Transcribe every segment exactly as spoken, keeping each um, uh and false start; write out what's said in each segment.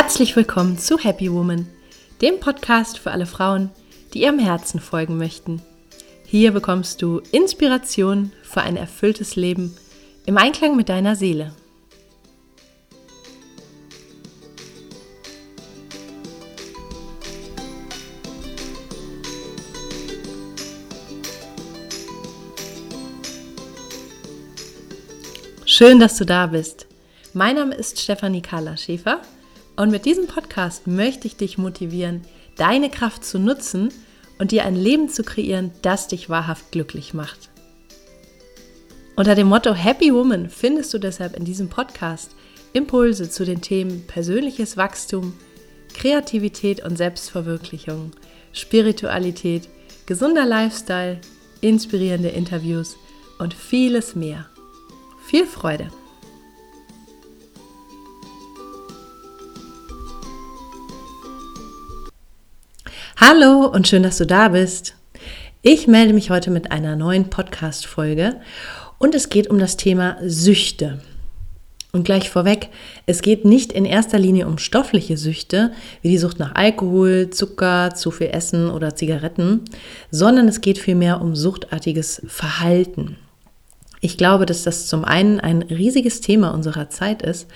Herzlich willkommen zu Happy Woman, dem Podcast für alle Frauen, die ihrem Herzen folgen möchten. Hier bekommst du Inspiration für ein erfülltes Leben im Einklang mit deiner Seele. Schön, dass du da bist. Mein Name ist Stefanie Karla Schäfer und mit diesem Podcast möchte ich dich motivieren, deine Kraft zu nutzen und dir ein Leben zu kreieren, das dich wahrhaft glücklich macht. Unter dem Motto Happy Woman findest du deshalb in diesem Podcast Impulse zu den Themen persönliches Wachstum, Kreativität und Selbstverwirklichung, Spiritualität, gesunder Lifestyle, inspirierende Interviews und vieles mehr. Viel Freude! Hallo und schön, dass du da bist. Ich melde mich heute mit einer neuen Podcast-Folge und es geht um das Thema Süchte. Und gleich vorweg, es geht nicht in erster Linie um stoffliche Süchte, wie die Sucht nach Alkohol, Zucker, zu viel Essen oder Zigaretten, sondern es geht vielmehr um suchtartiges Verhalten. Ich glaube, dass das zum einen ein riesiges Thema unserer Zeit ist.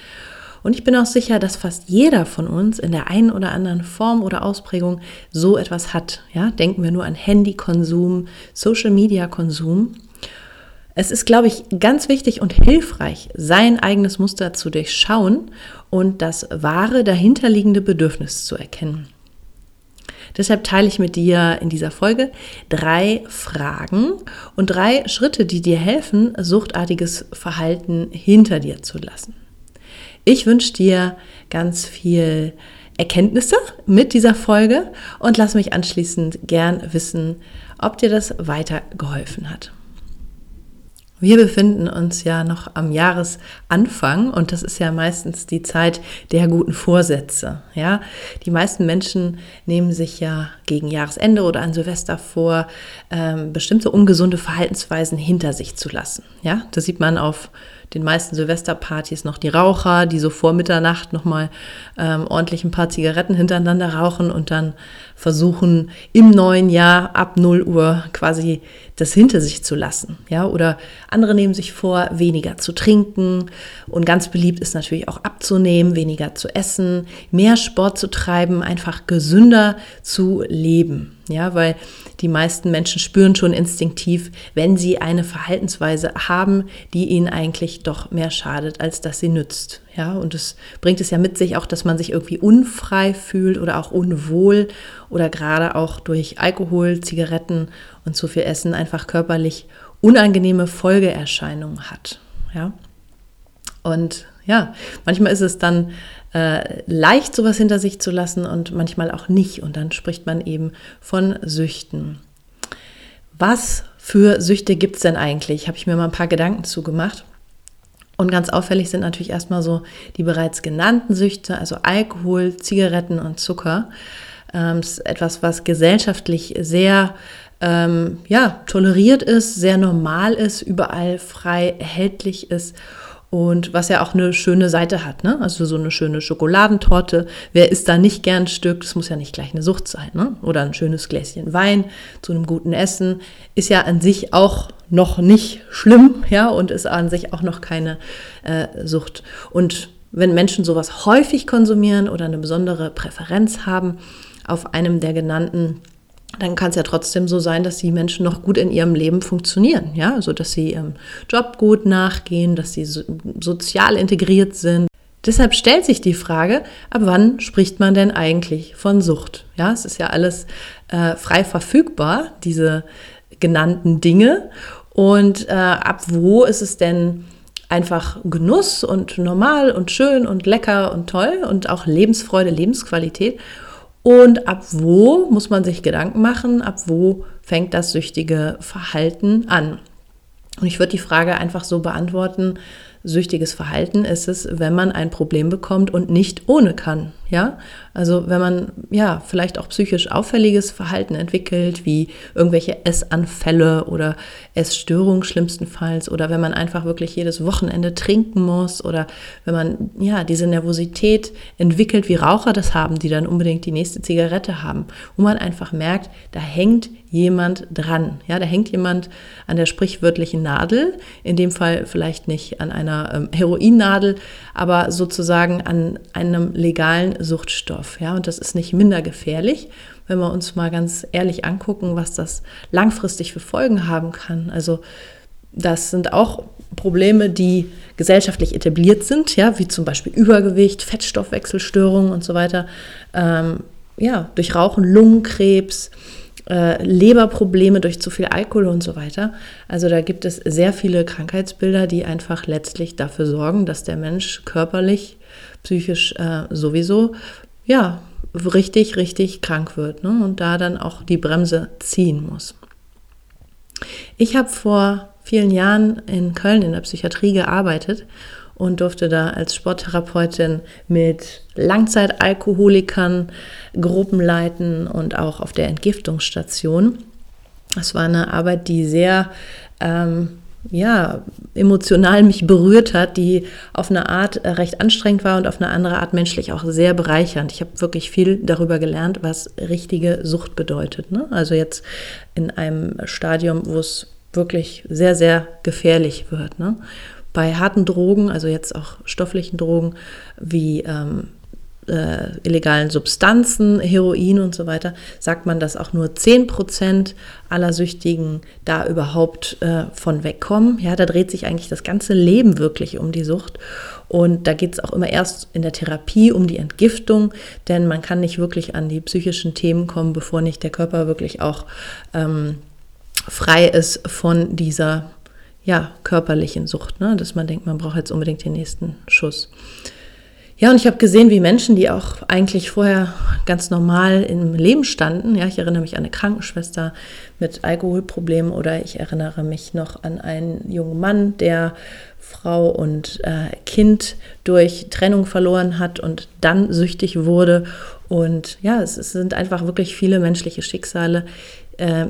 Und ich bin auch sicher, dass fast jeder von uns in der einen oder anderen Form oder Ausprägung so etwas hat. Ja, denken wir nur an Handykonsum, Social-Media-Konsum. Es ist, glaube ich, ganz wichtig und hilfreich, sein eigenes Muster zu durchschauen und das wahre dahinterliegende Bedürfnis zu erkennen. Deshalb teile ich mit dir in dieser Folge drei Fragen und drei Schritte, die dir helfen, suchtartiges Verhalten hinter dir zu lassen. Ich wünsche dir ganz viel Erkenntnisse mit dieser Folge und lass mich anschließend gern wissen, ob dir das weitergeholfen hat. Wir befinden uns ja noch am Jahresanfang und das ist ja meistens die Zeit der guten Vorsätze. Ja? Die meisten Menschen nehmen sich ja gegen Jahresende oder an Silvester vor, ähm, bestimmte ungesunde Verhaltensweisen hinter sich zu lassen. Ja? Das sieht man auf den meisten Silvesterpartys noch die Raucher, die so vor Mitternacht nochmal ähm, ordentlich ein paar Zigaretten hintereinander rauchen und dann versuchen, im neuen Jahr ab null Uhr quasi das hinter sich zu lassen. Ja? Oder andere nehmen sich vor, weniger zu trinken und ganz beliebt ist natürlich auch abzunehmen, weniger zu essen, mehr Sport zu treiben, einfach gesünder zu leben. Ja, weil die meisten Menschen spüren schon instinktiv, wenn sie eine Verhaltensweise haben, die ihnen eigentlich doch mehr schadet, als dass sie nützt. Ja, und das bringt es ja mit sich auch, dass man sich irgendwie unfrei fühlt oder auch unwohl oder gerade auch durch Alkohol, Zigaretten und zu viel Essen einfach körperlich unangenehme Folgeerscheinungen hat. Ja, und ja, manchmal ist es dann äh, leicht, sowas hinter sich zu lassen und manchmal auch nicht. Und dann spricht man eben von Süchten. Was für Süchte gibt es denn eigentlich? Habe ich mir mal ein paar Gedanken zugemacht. Und ganz auffällig sind natürlich erstmal so die bereits genannten Süchte, also Alkohol, Zigaretten und Zucker. Ähm, das ist etwas, was gesellschaftlich sehr ähm, ja, toleriert ist, sehr normal ist, überall frei erhältlich ist. Und was ja auch eine schöne Seite hat, ne? Also so eine schöne Schokoladentorte. Wer isst da nicht gern ein Stück? Das muss ja nicht gleich eine Sucht sein, ne? Oder ein schönes Gläschen Wein zu einem guten Essen. Ist ja an sich auch noch nicht schlimm, ja? Und ist an sich auch noch keine äh, Sucht. Und wenn Menschen sowas häufig konsumieren oder eine besondere Präferenz haben auf einem der genannten, dann kann es ja trotzdem so sein, dass die Menschen noch gut in ihrem Leben funktionieren, ja, also dass sie ihrem Job gut nachgehen, dass sie so, sozial integriert sind. Deshalb stellt sich die Frage, ab wann spricht man denn eigentlich von Sucht? Ja, es ist ja alles äh, frei verfügbar, diese genannten Dinge, und äh, ab wo ist es denn einfach Genuss und normal und schön und lecker und toll und auch Lebensfreude, Lebensqualität? Und ab wo muss man sich Gedanken machen, ab wo fängt das süchtige Verhalten an? Und ich würde die Frage einfach so beantworten: Süchtiges Verhalten ist es, wenn man ein Problem bekommt und nicht ohne kann. ja, also wenn man ja vielleicht auch psychisch auffälliges Verhalten entwickelt, wie irgendwelche Essanfälle oder Essstörungen schlimmstenfalls, oder wenn man einfach wirklich jedes Wochenende trinken muss, oder wenn man ja diese Nervosität entwickelt, wie Raucher das haben, die dann unbedingt die nächste Zigarette haben, wo man einfach merkt, da hängt jemand dran, ja, da hängt jemand an der sprichwörtlichen Nadel, in dem Fall vielleicht nicht an einer ähm, Heroinnadel, aber sozusagen an einem legalen Suchtstoff, ja, und das ist nicht minder gefährlich, wenn wir uns mal ganz ehrlich angucken, was das langfristig für Folgen haben kann. Also das sind auch Probleme, die gesellschaftlich etabliert sind, ja, wie zum Beispiel Übergewicht, Fettstoffwechselstörungen und so weiter, ähm, ja, durch Rauchen, Lungenkrebs, Äh, Leberprobleme durch zu viel Alkohol und so weiter. Also da gibt es sehr viele Krankheitsbilder, die einfach letztlich dafür sorgen, dass der Mensch körperlich, psychisch äh, sowieso, ja, richtig, richtig krank wird, ne? Und da dann auch die Bremse ziehen muss. Ich habe vor vielen Jahren in Köln in der Psychiatrie gearbeitet und durfte da als Sporttherapeutin mit Langzeitalkoholikern Gruppen leiten und auch auf der Entgiftungsstation. Das war eine Arbeit, die sehr ähm, ja, emotional mich berührt hat, die auf eine Art recht anstrengend war und auf eine andere Art menschlich auch sehr bereichernd. Ich habe wirklich viel darüber gelernt, was richtige Sucht bedeutet, ne? Also jetzt in einem Stadium, wo es wirklich sehr, sehr gefährlich wird, ne? Bei harten Drogen, also jetzt auch stofflichen Drogen wie ähm, äh, illegalen Substanzen, Heroin und so weiter, sagt man, dass auch nur zehn Prozent aller Süchtigen da überhaupt äh, von wegkommen. Ja, da dreht sich eigentlich das ganze Leben wirklich um die Sucht. Und da geht es auch immer erst in der Therapie um die Entgiftung, denn man kann nicht wirklich an die psychischen Themen kommen, bevor nicht der Körper wirklich auch ähm, frei ist von dieser ja, körperlichen Sucht, ne? Dass man denkt, man braucht jetzt unbedingt den nächsten Schuss. Ja, und ich habe gesehen, wie Menschen, die auch eigentlich vorher ganz normal im Leben standen, ja, ich erinnere mich an eine Krankenschwester mit Alkoholproblemen oder ich erinnere mich noch an einen jungen Mann, der Frau und äh, Kind durch Trennung verloren hat und dann süchtig wurde. Und ja, es, es sind einfach wirklich viele menschliche Schicksale, äh,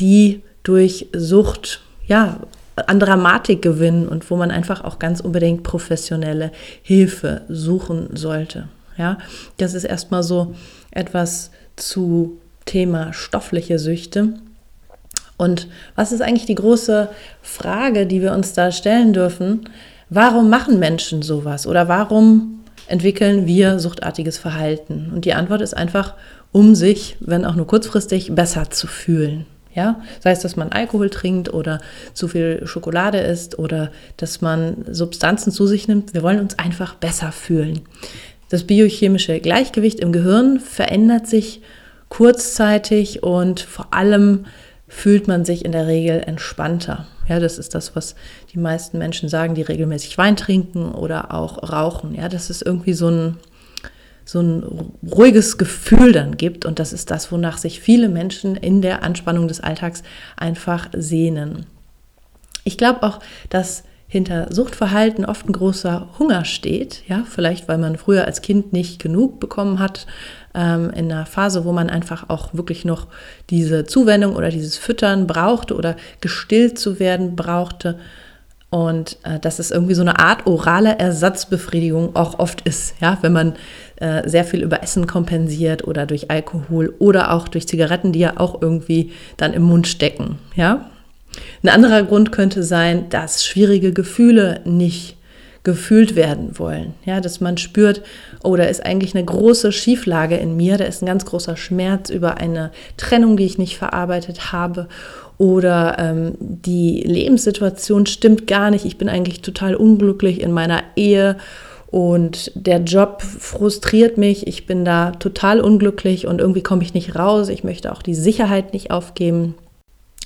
die durch Sucht, ja, an Dramatik gewinnen und wo man einfach auch ganz unbedingt professionelle Hilfe suchen sollte. Ja, das ist erstmal so etwas zu Thema stoffliche Süchte. Und was ist eigentlich die große Frage, die wir uns da stellen dürfen? Warum machen Menschen sowas oder warum entwickeln wir suchtartiges Verhalten? Und die Antwort ist einfach, um sich, wenn auch nur kurzfristig, besser zu fühlen. Ja, sei es, dass man Alkohol trinkt oder zu viel Schokolade isst oder dass man Substanzen zu sich nimmt. Wir wollen uns einfach besser fühlen. Das biochemische Gleichgewicht im Gehirn verändert sich kurzzeitig und vor allem fühlt man sich in der Regel entspannter. Ja, das ist das, was die meisten Menschen sagen, die regelmäßig Wein trinken oder auch rauchen. Ja, das ist irgendwie so ein so ein ruhiges Gefühl dann gibt. Und das ist das, wonach sich viele Menschen in der Anspannung des Alltags einfach sehnen. Ich glaube auch, dass hinter Suchtverhalten oft ein großer Hunger steht. Ja, vielleicht, weil man früher als Kind nicht genug bekommen hat, ähm, in einer Phase, wo man einfach auch wirklich noch diese Zuwendung oder dieses Füttern brauchte oder gestillt zu werden brauchte. Und äh, dass es irgendwie so eine Art orale Ersatzbefriedigung auch oft ist, ja, wenn man äh, sehr viel über Essen kompensiert oder durch Alkohol oder auch durch Zigaretten, die ja auch irgendwie dann im Mund stecken, ja. Ein anderer Grund könnte sein, dass schwierige Gefühle nicht gefühlt werden wollen, ja, dass man spürt, oh, da ist eigentlich eine große Schieflage in mir, da ist ein ganz großer Schmerz über eine Trennung, die ich nicht verarbeitet habe. Oder ähm, die Lebenssituation stimmt gar nicht, ich bin eigentlich total unglücklich in meiner Ehe und der Job frustriert mich, ich bin da total unglücklich und irgendwie komme ich nicht raus, ich möchte auch die Sicherheit nicht aufgeben.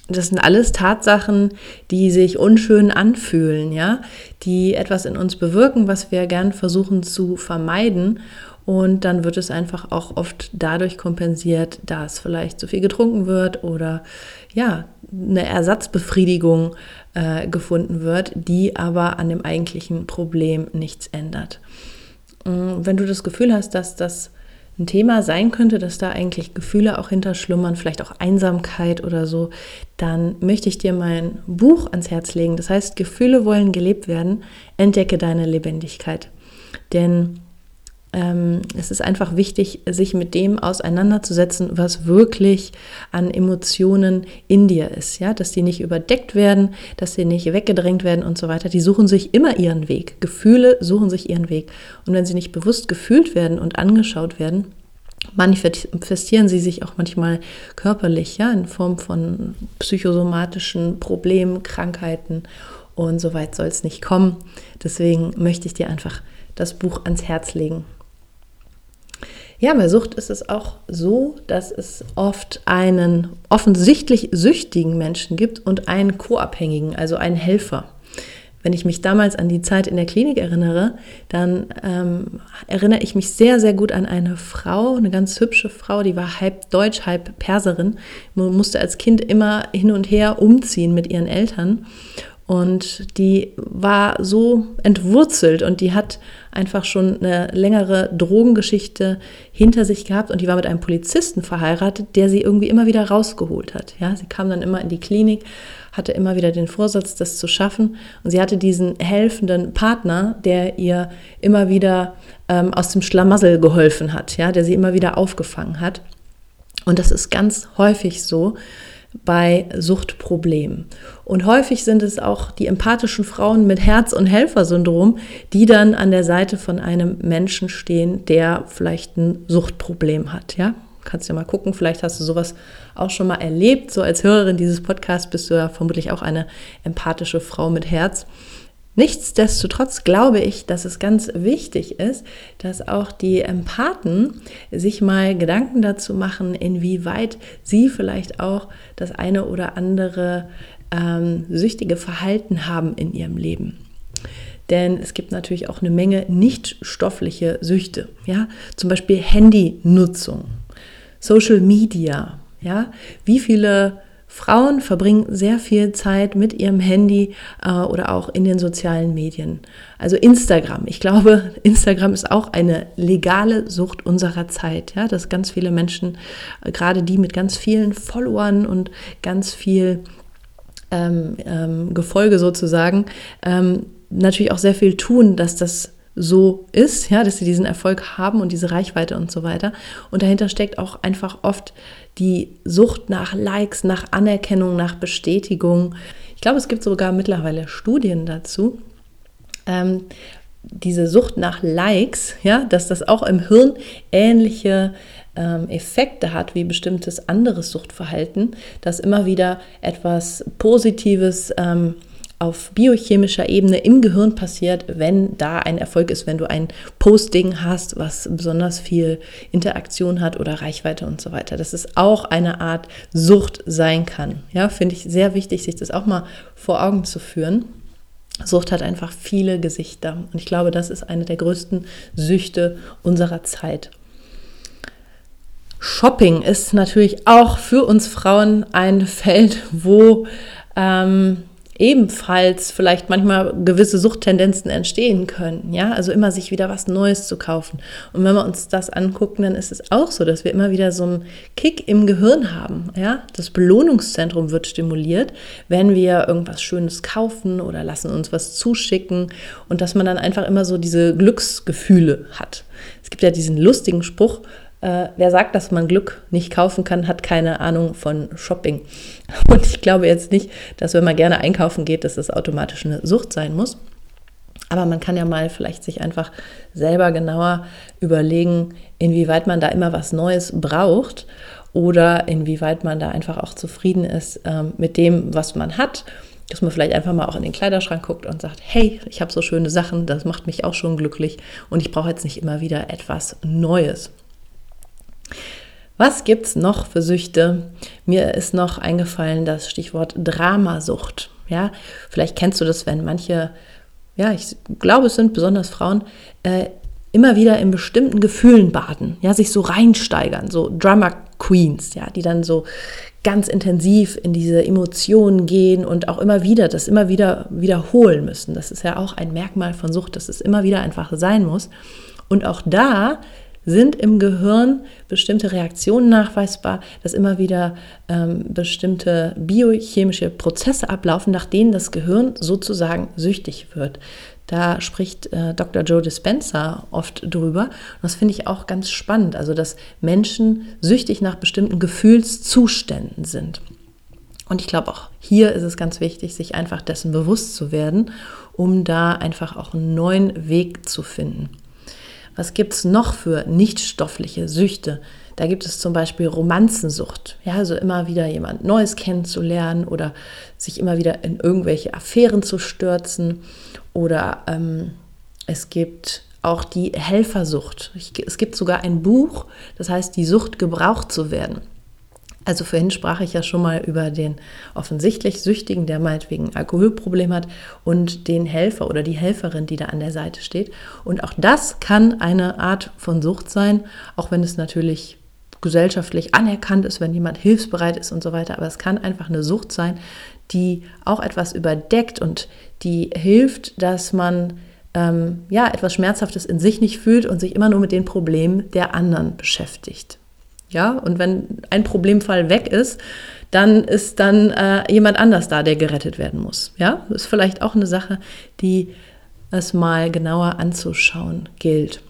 Das sind alles Tatsachen, die sich unschön anfühlen, ja, die etwas in uns bewirken, was wir gern versuchen zu vermeiden. Und dann wird es einfach auch oft dadurch kompensiert, dass vielleicht zu viel getrunken wird oder ja, eine Ersatzbefriedigung äh, gefunden wird, die aber an dem eigentlichen Problem nichts ändert. Wenn du das Gefühl hast, dass das ein Thema sein könnte, dass da eigentlich Gefühle auch hinter schlummern, vielleicht auch Einsamkeit oder so, dann möchte ich dir mein Buch ans Herz legen. Das heißt, Gefühle wollen gelebt werden, entdecke deine Lebendigkeit. Denn ähm, es ist einfach wichtig, sich mit dem auseinanderzusetzen, was wirklich an Emotionen in dir ist. Ja? Dass die nicht überdeckt werden, dass sie nicht weggedrängt werden und so weiter. Die suchen sich immer ihren Weg. Gefühle suchen sich ihren Weg. Und wenn sie nicht bewusst gefühlt werden und angeschaut werden, manifestieren sie sich auch manchmal körperlich, ja, in Form von psychosomatischen Problemen, Krankheiten, und so weit soll es nicht kommen. Deswegen möchte ich dir einfach das Buch ans Herz legen. Ja, bei Sucht ist es auch so, dass es oft einen offensichtlich süchtigen Menschen gibt und einen Co-Abhängigen, also einen Helfer. Wenn ich mich damals an die Zeit in der Klinik erinnere, dann ähm, erinnere ich mich sehr, sehr gut an eine Frau, eine ganz hübsche Frau, die war halb Deutsch, halb Perserin. Man musste als Kind immer hin und her umziehen mit ihren Eltern. Und die war so entwurzelt und die hat einfach schon eine längere Drogengeschichte hinter sich gehabt und die war mit einem Polizisten verheiratet, der sie irgendwie immer wieder rausgeholt hat. Ja, sie kam dann immer in die Klinik, hatte immer wieder den Vorsatz, das zu schaffen, und sie hatte diesen helfenden Partner, der ihr immer wieder ähm, aus dem Schlamassel geholfen hat, ja, der sie immer wieder aufgefangen hat. Und das ist ganz häufig so bei Suchtproblemen. Und häufig sind es auch die empathischen Frauen mit Herz- und Helfersyndrom, die dann an der Seite von einem Menschen stehen, der vielleicht ein Suchtproblem hat. Ja, kannst ja mal gucken, vielleicht hast du sowas auch schon mal erlebt. So als Hörerin dieses Podcasts bist du ja vermutlich auch eine empathische Frau mit Herz. Nichtsdestotrotz glaube ich, dass es ganz wichtig ist, dass auch die Empathen sich mal Gedanken dazu machen, inwieweit sie vielleicht auch das eine oder andere ähm, süchtige Verhalten haben in ihrem Leben. Denn es gibt natürlich auch eine Menge nicht stoffliche Süchte, ja, zum Beispiel Handynutzung, Social Media, ja, wie viele Frauen verbringen sehr viel Zeit mit ihrem Handy äh, oder auch in den sozialen Medien. Also Instagram. Ich glaube, Instagram ist auch eine legale Sucht unserer Zeit. Ja? Dass ganz viele Menschen, gerade die mit ganz vielen Followern und ganz viel ähm, ähm, Gefolge sozusagen, ähm, natürlich auch sehr viel tun, dass das so ist, ja, dass sie diesen Erfolg haben und diese Reichweite und so weiter. Und dahinter steckt auch einfach oft die Sucht nach Likes, nach Anerkennung, nach Bestätigung. Ich glaube, es gibt sogar mittlerweile Studien dazu. Ähm, diese Sucht nach Likes, ja, dass das auch im Hirn ähnliche ähm, Effekte hat wie bestimmtes anderes Suchtverhalten, dass immer wieder etwas Positives ähm, auf biochemischer Ebene im Gehirn passiert, wenn da ein Erfolg ist, wenn du ein Posting hast, was besonders viel Interaktion hat oder Reichweite und so weiter. Dass es auch eine Art Sucht sein kann. Ja, finde ich sehr wichtig, sich das auch mal vor Augen zu führen. Sucht hat einfach viele Gesichter und ich glaube, das ist eine der größten Süchte unserer Zeit. Shopping ist natürlich auch für uns Frauen ein Feld, wo ähm, ebenfalls vielleicht manchmal gewisse Suchttendenzen entstehen können, ja, also immer sich wieder was Neues zu kaufen. Und wenn wir uns das angucken, dann ist es auch so, dass wir immer wieder so einen Kick im Gehirn haben, ja, das Belohnungszentrum wird stimuliert, wenn wir irgendwas Schönes kaufen oder lassen uns was zuschicken und dass man dann einfach immer so diese Glücksgefühle hat. Es gibt ja diesen lustigen Spruch, Äh, wer sagt, dass man Glück nicht kaufen kann, hat keine Ahnung von Shopping. Und ich glaube jetzt nicht, dass wenn man gerne einkaufen geht, dass das automatisch eine Sucht sein muss. Aber man kann ja mal vielleicht sich einfach selber genauer überlegen, inwieweit man da immer was Neues braucht oder inwieweit man da einfach auch zufrieden ist ähm, mit dem, was man hat. Dass man vielleicht einfach mal auch in den Kleiderschrank guckt und sagt, hey, ich habe so schöne Sachen, das macht mich auch schon glücklich und ich brauche jetzt nicht immer wieder etwas Neues. Was gibt es noch für Süchte? Mir ist noch eingefallen das Stichwort Dramasucht. Ja, vielleicht kennst du das, wenn manche, ja, ich glaube, es sind besonders Frauen, äh, immer wieder in bestimmten Gefühlen baden, ja, sich so reinsteigern, so Drama Queens, ja, die dann so ganz intensiv in diese Emotionen gehen und auch immer wieder, das immer wieder wiederholen müssen. Das ist ja auch ein Merkmal von Sucht, dass es immer wieder einfach sein muss. Und auch da sind im Gehirn bestimmte Reaktionen nachweisbar, dass immer wieder ähm, bestimmte biochemische Prozesse ablaufen, nach denen das Gehirn sozusagen süchtig wird. Da spricht äh, Doktor Joe Dispenza oft drüber. Und das finde ich auch ganz spannend, also dass Menschen süchtig nach bestimmten Gefühlszuständen sind. Und ich glaube, auch hier ist es ganz wichtig, sich einfach dessen bewusst zu werden, um da einfach auch einen neuen Weg zu finden. Was gibt es noch für nichtstoffliche Süchte? Da gibt es zum Beispiel Romanzensucht. Ja, also immer wieder jemand Neues kennenzulernen oder sich immer wieder in irgendwelche Affären zu stürzen. Oder ähm, es gibt auch die Helfersucht. Ich, es gibt sogar ein Buch, das heißt, die Sucht, gebraucht zu werden. Also vorhin sprach ich ja schon mal über den offensichtlich Süchtigen, der meinetwegen ein Alkoholproblem hat, und den Helfer oder die Helferin, die da an der Seite steht. Und auch das kann eine Art von Sucht sein, auch wenn es natürlich gesellschaftlich anerkannt ist, wenn jemand hilfsbereit ist und so weiter. Aber es kann einfach eine Sucht sein, die auch etwas überdeckt und die hilft, dass man ähm, ja, etwas Schmerzhaftes in sich nicht fühlt und sich immer nur mit den Problemen der anderen beschäftigt. Ja, und wenn ein Problemfall weg ist, dann ist dann äh, jemand anders da, der gerettet werden muss. Ja, das ist vielleicht auch eine Sache, die es mal genauer anzuschauen gilt.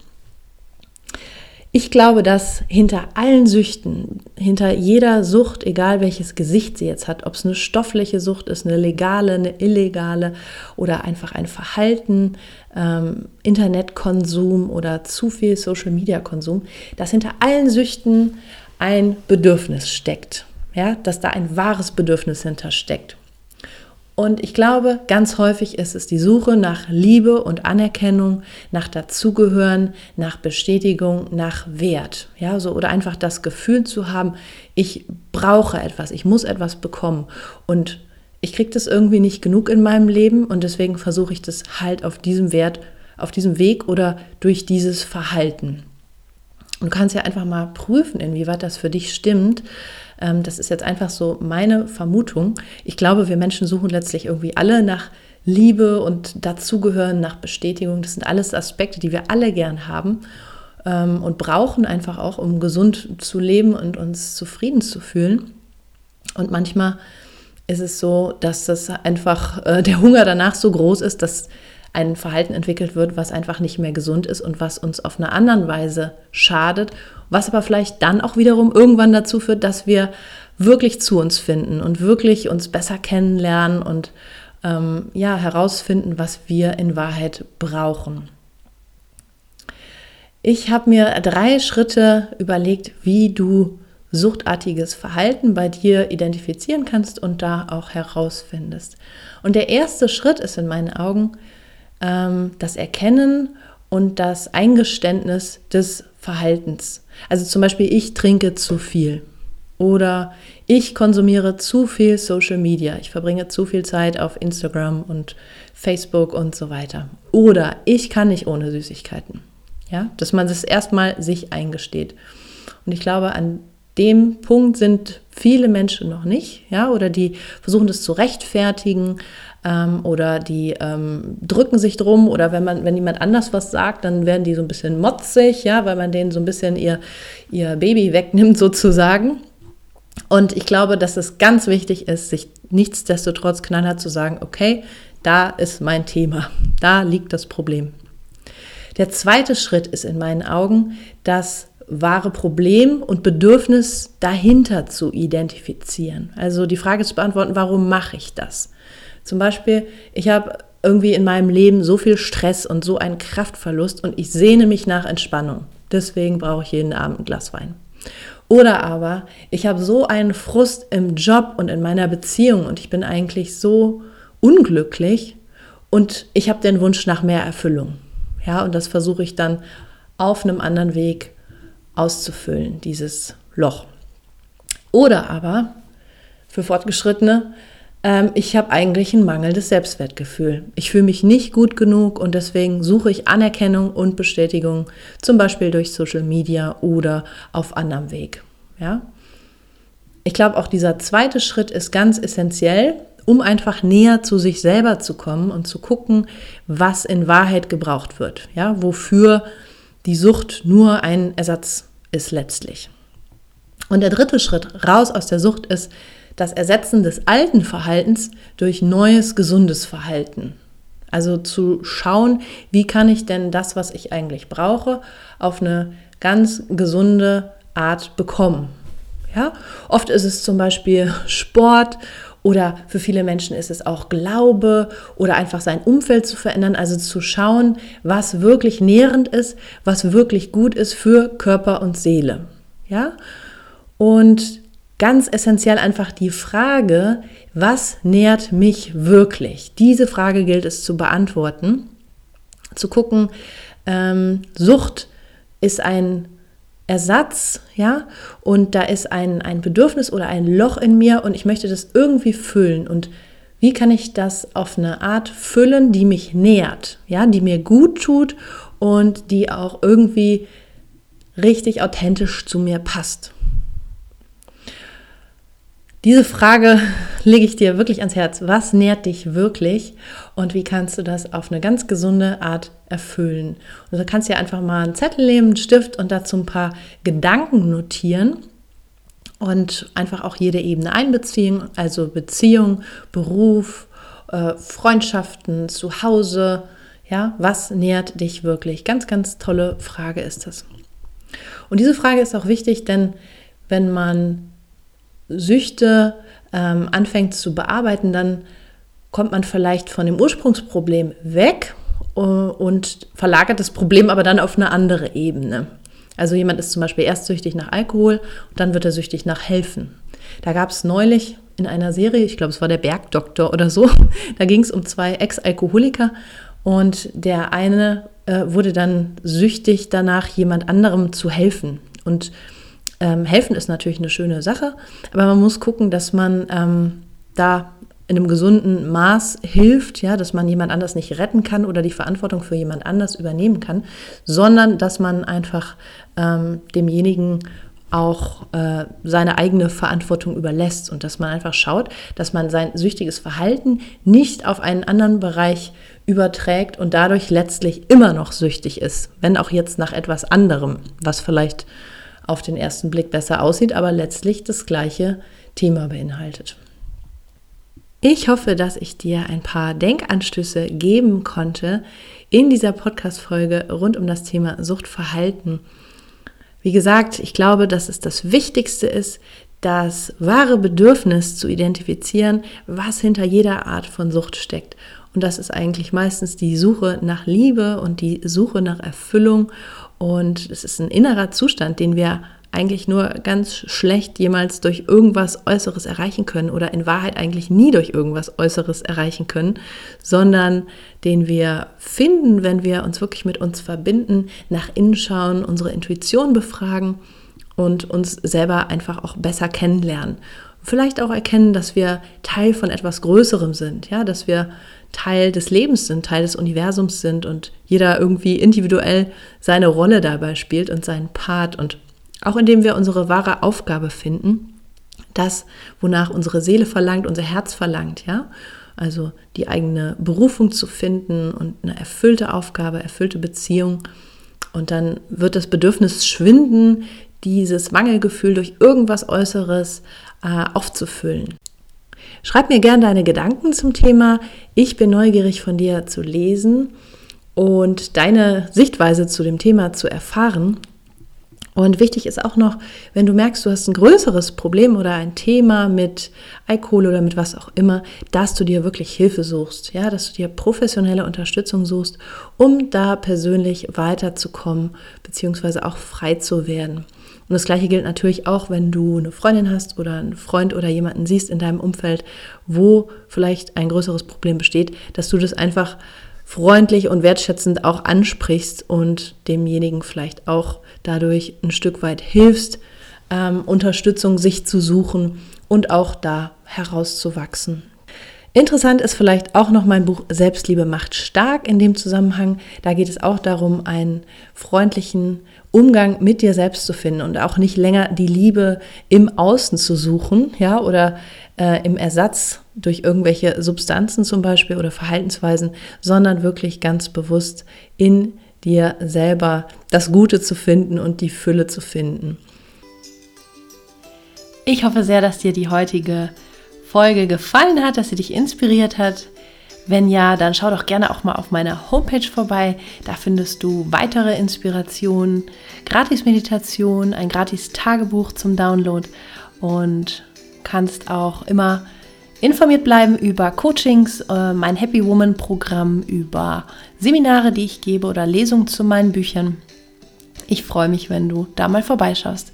Ich glaube, dass hinter allen Süchten, hinter jeder Sucht, egal welches Gesicht sie jetzt hat, ob es eine stoffliche Sucht ist, eine legale, eine illegale oder einfach ein Verhalten, ähm, Internetkonsum oder zu viel Social-Media-Konsum, dass hinter allen Süchten ein Bedürfnis steckt, ja, dass da ein wahres Bedürfnis hinter steckt. Und ich glaube, ganz häufig ist es die Suche nach Liebe und Anerkennung, nach Dazugehören, nach Bestätigung, nach Wert. Ja, so, oder einfach das Gefühl zu haben, ich brauche etwas, ich muss etwas bekommen. Und ich kriege das irgendwie nicht genug in meinem Leben und deswegen versuche ich das halt auf diesem Wert, auf diesem Weg oder durch dieses Verhalten. Du kannst ja einfach mal prüfen, inwieweit das für dich stimmt. Das ist jetzt einfach so meine Vermutung. Ich glaube, wir Menschen suchen letztlich irgendwie alle nach Liebe und Dazugehören, nach Bestätigung. Das sind alles Aspekte, die wir alle gern haben und brauchen einfach auch, um gesund zu leben und uns zufrieden zu fühlen. Und manchmal ist es so, dass das einfach der Hunger danach so groß ist, dass ein Verhalten entwickelt wird, was einfach nicht mehr gesund ist und was uns auf eine andere Weise schadet, was aber vielleicht dann auch wiederum irgendwann dazu führt, dass wir wirklich zu uns finden und wirklich uns besser kennenlernen und ähm, ja, herausfinden, was wir in Wahrheit brauchen. Ich habe mir drei Schritte überlegt, wie du suchtartiges Verhalten bei dir identifizieren kannst und da auch herausfindest. Und der erste Schritt ist in meinen Augen das Erkennen und das Eingeständnis des Verhaltens. Also zum Beispiel, ich trinke zu viel oder ich konsumiere zu viel Social Media. Ich verbringe zu viel Zeit auf Instagram und Facebook und so weiter. Oder ich kann nicht ohne Süßigkeiten. Ja, dass man das erstmal sich eingesteht. Und ich glaube, an dem Punkt sind viele Menschen noch nicht, ja, oder die versuchen das zu rechtfertigen ähm, oder die ähm, drücken sich drum, oder wenn man, wenn jemand anders was sagt, dann werden die so ein bisschen motzig, ja, weil man denen so ein bisschen ihr, ihr Baby wegnimmt sozusagen. Und ich glaube, dass es ganz wichtig ist, sich nichtsdestotrotz knallhart zu sagen, okay, da ist mein Thema, da liegt das Problem. Der zweite Schritt ist in meinen Augen, dass wahre Problem und Bedürfnis dahinter zu identifizieren. Also die Frage zu beantworten, warum mache ich das? Zum Beispiel, ich habe irgendwie in meinem Leben so viel Stress und so einen Kraftverlust und ich sehne mich nach Entspannung. Deswegen brauche ich jeden Abend ein Glas Wein. Oder aber, ich habe so einen Frust im Job und in meiner Beziehung und ich bin eigentlich so unglücklich und ich habe den Wunsch nach mehr Erfüllung. Ja, und das versuche ich dann auf einem anderen Weg auszufüllen, dieses Loch. Oder aber, für Fortgeschrittene, ähm, ich habe eigentlich ein mangelndes Selbstwertgefühl. Ich fühle mich nicht gut genug und deswegen suche ich Anerkennung und Bestätigung, zum Beispiel durch Social Media oder auf anderem Weg. Ja? Ich glaube, auch dieser zweite Schritt ist ganz essentiell, um einfach näher zu sich selber zu kommen und zu gucken, was in Wahrheit gebraucht wird. Ja? Wofür die Sucht nur ein Ersatz ist letztlich. Und der dritte Schritt raus aus der Sucht ist das Ersetzen des alten Verhaltens durch neues, gesundes Verhalten. Also zu schauen, wie kann ich denn das, was ich eigentlich brauche, auf eine ganz gesunde Art bekommen. Ja? Oft ist es zum Beispiel Sport oder für viele Menschen ist es auch Glaube oder einfach sein Umfeld zu verändern. Also zu schauen, was wirklich nährend ist, was wirklich gut ist für Körper und Seele. Ja? Und ganz essentiell einfach die Frage, was nährt mich wirklich? Diese Frage gilt es zu beantworten. Zu gucken, ähm, Sucht ist ein Ersatz, ja, und da ist ein, ein Bedürfnis oder ein Loch in mir und ich möchte das irgendwie füllen. Und wie kann ich das auf eine Art füllen, die mich nährt, ja, die mir gut tut und die auch irgendwie richtig authentisch zu mir passt? Diese Frage lege ich dir wirklich ans Herz. Was nährt dich wirklich und wie kannst du das auf eine ganz gesunde Art erfüllen? Und du kannst ja einfach mal einen Zettel nehmen, einen Stift und dazu ein paar Gedanken notieren und einfach auch jede Ebene einbeziehen, also Beziehung, Beruf, Freundschaften, Zuhause. Ja, was nährt dich wirklich? Ganz, ganz tolle Frage ist das. Und diese Frage ist auch wichtig, denn wenn man Süchte ähm, anfängt zu bearbeiten, dann kommt man vielleicht von dem Ursprungsproblem weg uh, und verlagert das Problem aber dann auf eine andere Ebene. Also jemand ist zum Beispiel erst süchtig nach Alkohol und dann wird er süchtig nach Helfen. Da gab es neulich in einer Serie, ich glaube es war der Bergdoktor oder so, da ging es um zwei Ex-Alkoholiker und der eine äh, wurde dann süchtig danach, jemand anderem zu helfen. Und Ähm, helfen ist natürlich eine schöne Sache, aber man muss gucken, dass man ähm, da in einem gesunden Maß hilft, ja, dass man jemand anders nicht retten kann oder die Verantwortung für jemand anders übernehmen kann, sondern dass man einfach ähm, demjenigen auch äh, seine eigene Verantwortung überlässt und dass man einfach schaut, dass man sein süchtiges Verhalten nicht auf einen anderen Bereich überträgt und dadurch letztlich immer noch süchtig ist, wenn auch jetzt nach etwas anderem, was vielleicht auf den ersten Blick besser aussieht, aber letztlich das gleiche Thema beinhaltet. Ich hoffe, dass ich dir ein paar Denkanstöße geben konnte in dieser Podcast-Folge rund um das Thema Suchtverhalten. Wie gesagt, ich glaube, dass es das Wichtigste ist, das wahre Bedürfnis zu identifizieren, was hinter jeder Art von Sucht steckt. Und das ist eigentlich meistens die Suche nach Liebe und die Suche nach Erfüllung. Und es ist ein innerer Zustand, den wir eigentlich nur ganz schlecht jemals durch irgendwas Äußeres erreichen können oder in Wahrheit eigentlich nie durch irgendwas Äußeres erreichen können, sondern den wir finden, wenn wir uns wirklich mit uns verbinden, nach innen schauen, unsere Intuition befragen und uns selber einfach auch besser kennenlernen. Vielleicht auch erkennen, dass wir Teil von etwas Größerem sind, ja, dass wir Teil des Lebens sind, Teil des Universums sind und jeder irgendwie individuell seine Rolle dabei spielt und seinen Part. Und auch indem wir unsere wahre Aufgabe finden, das, wonach unsere Seele verlangt, unser Herz verlangt, ja, also die eigene Berufung zu finden und eine erfüllte Aufgabe, erfüllte Beziehung. Und dann wird das Bedürfnis schwinden, dieses Mangelgefühl durch irgendwas Äußeres äh, aufzufüllen. Schreib mir gerne deine Gedanken zum Thema. Ich bin neugierig, von dir zu lesen und deine Sichtweise zu dem Thema zu erfahren. Und wichtig ist auch noch, wenn du merkst, du hast ein größeres Problem oder ein Thema mit Alkohol oder mit was auch immer, dass du dir wirklich Hilfe suchst, ja, dass du dir professionelle Unterstützung suchst, um da persönlich weiterzukommen beziehungsweise auch frei zu werden. Und das Gleiche gilt natürlich auch, wenn du eine Freundin hast oder einen Freund oder jemanden siehst in deinem Umfeld, wo vielleicht ein größeres Problem besteht, dass du das einfach freundlich und wertschätzend auch ansprichst und demjenigen vielleicht auch dadurch ein Stück weit hilfst, ähm, Unterstützung sich zu suchen und auch da herauszuwachsen. Interessant ist vielleicht auch noch mein Buch Selbstliebe macht stark in dem Zusammenhang. Da geht es auch darum, einen freundlichen Umgang mit dir selbst zu finden und auch nicht länger die Liebe im Außen zu suchen, ja, oder äh, im Ersatz durch irgendwelche Substanzen zum Beispiel oder Verhaltensweisen, sondern wirklich ganz bewusst in dir selber das Gute zu finden und die Fülle zu finden. Ich hoffe sehr, dass dir die heutige Folge gefallen hat, dass sie dich inspiriert hat. Wenn ja, dann schau doch gerne auch mal auf meiner Homepage vorbei. Da findest du weitere Inspirationen, Gratis-Meditationen, ein Gratis-Tagebuch zum Download und kannst auch immer informiert bleiben über Coachings, mein Happy Woman Programm, über Seminare, die ich gebe oder Lesungen zu meinen Büchern. Ich freue mich, wenn du da mal vorbeischaust.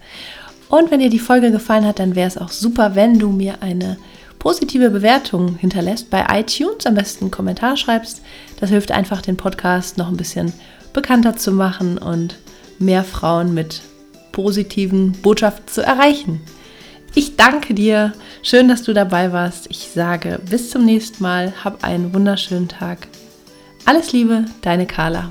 Und wenn dir die Folge gefallen hat, dann wäre es auch super, wenn du mir eine positive Bewertung hinterlässt bei iTunes, am besten einen Kommentar schreibst. Das hilft einfach, den Podcast noch ein bisschen bekannter zu machen und mehr Frauen mit positiven Botschaften zu erreichen. Ich danke dir, schön, dass du dabei warst. Ich sage bis zum nächsten Mal, hab einen wunderschönen Tag. Alles Liebe, deine Carla.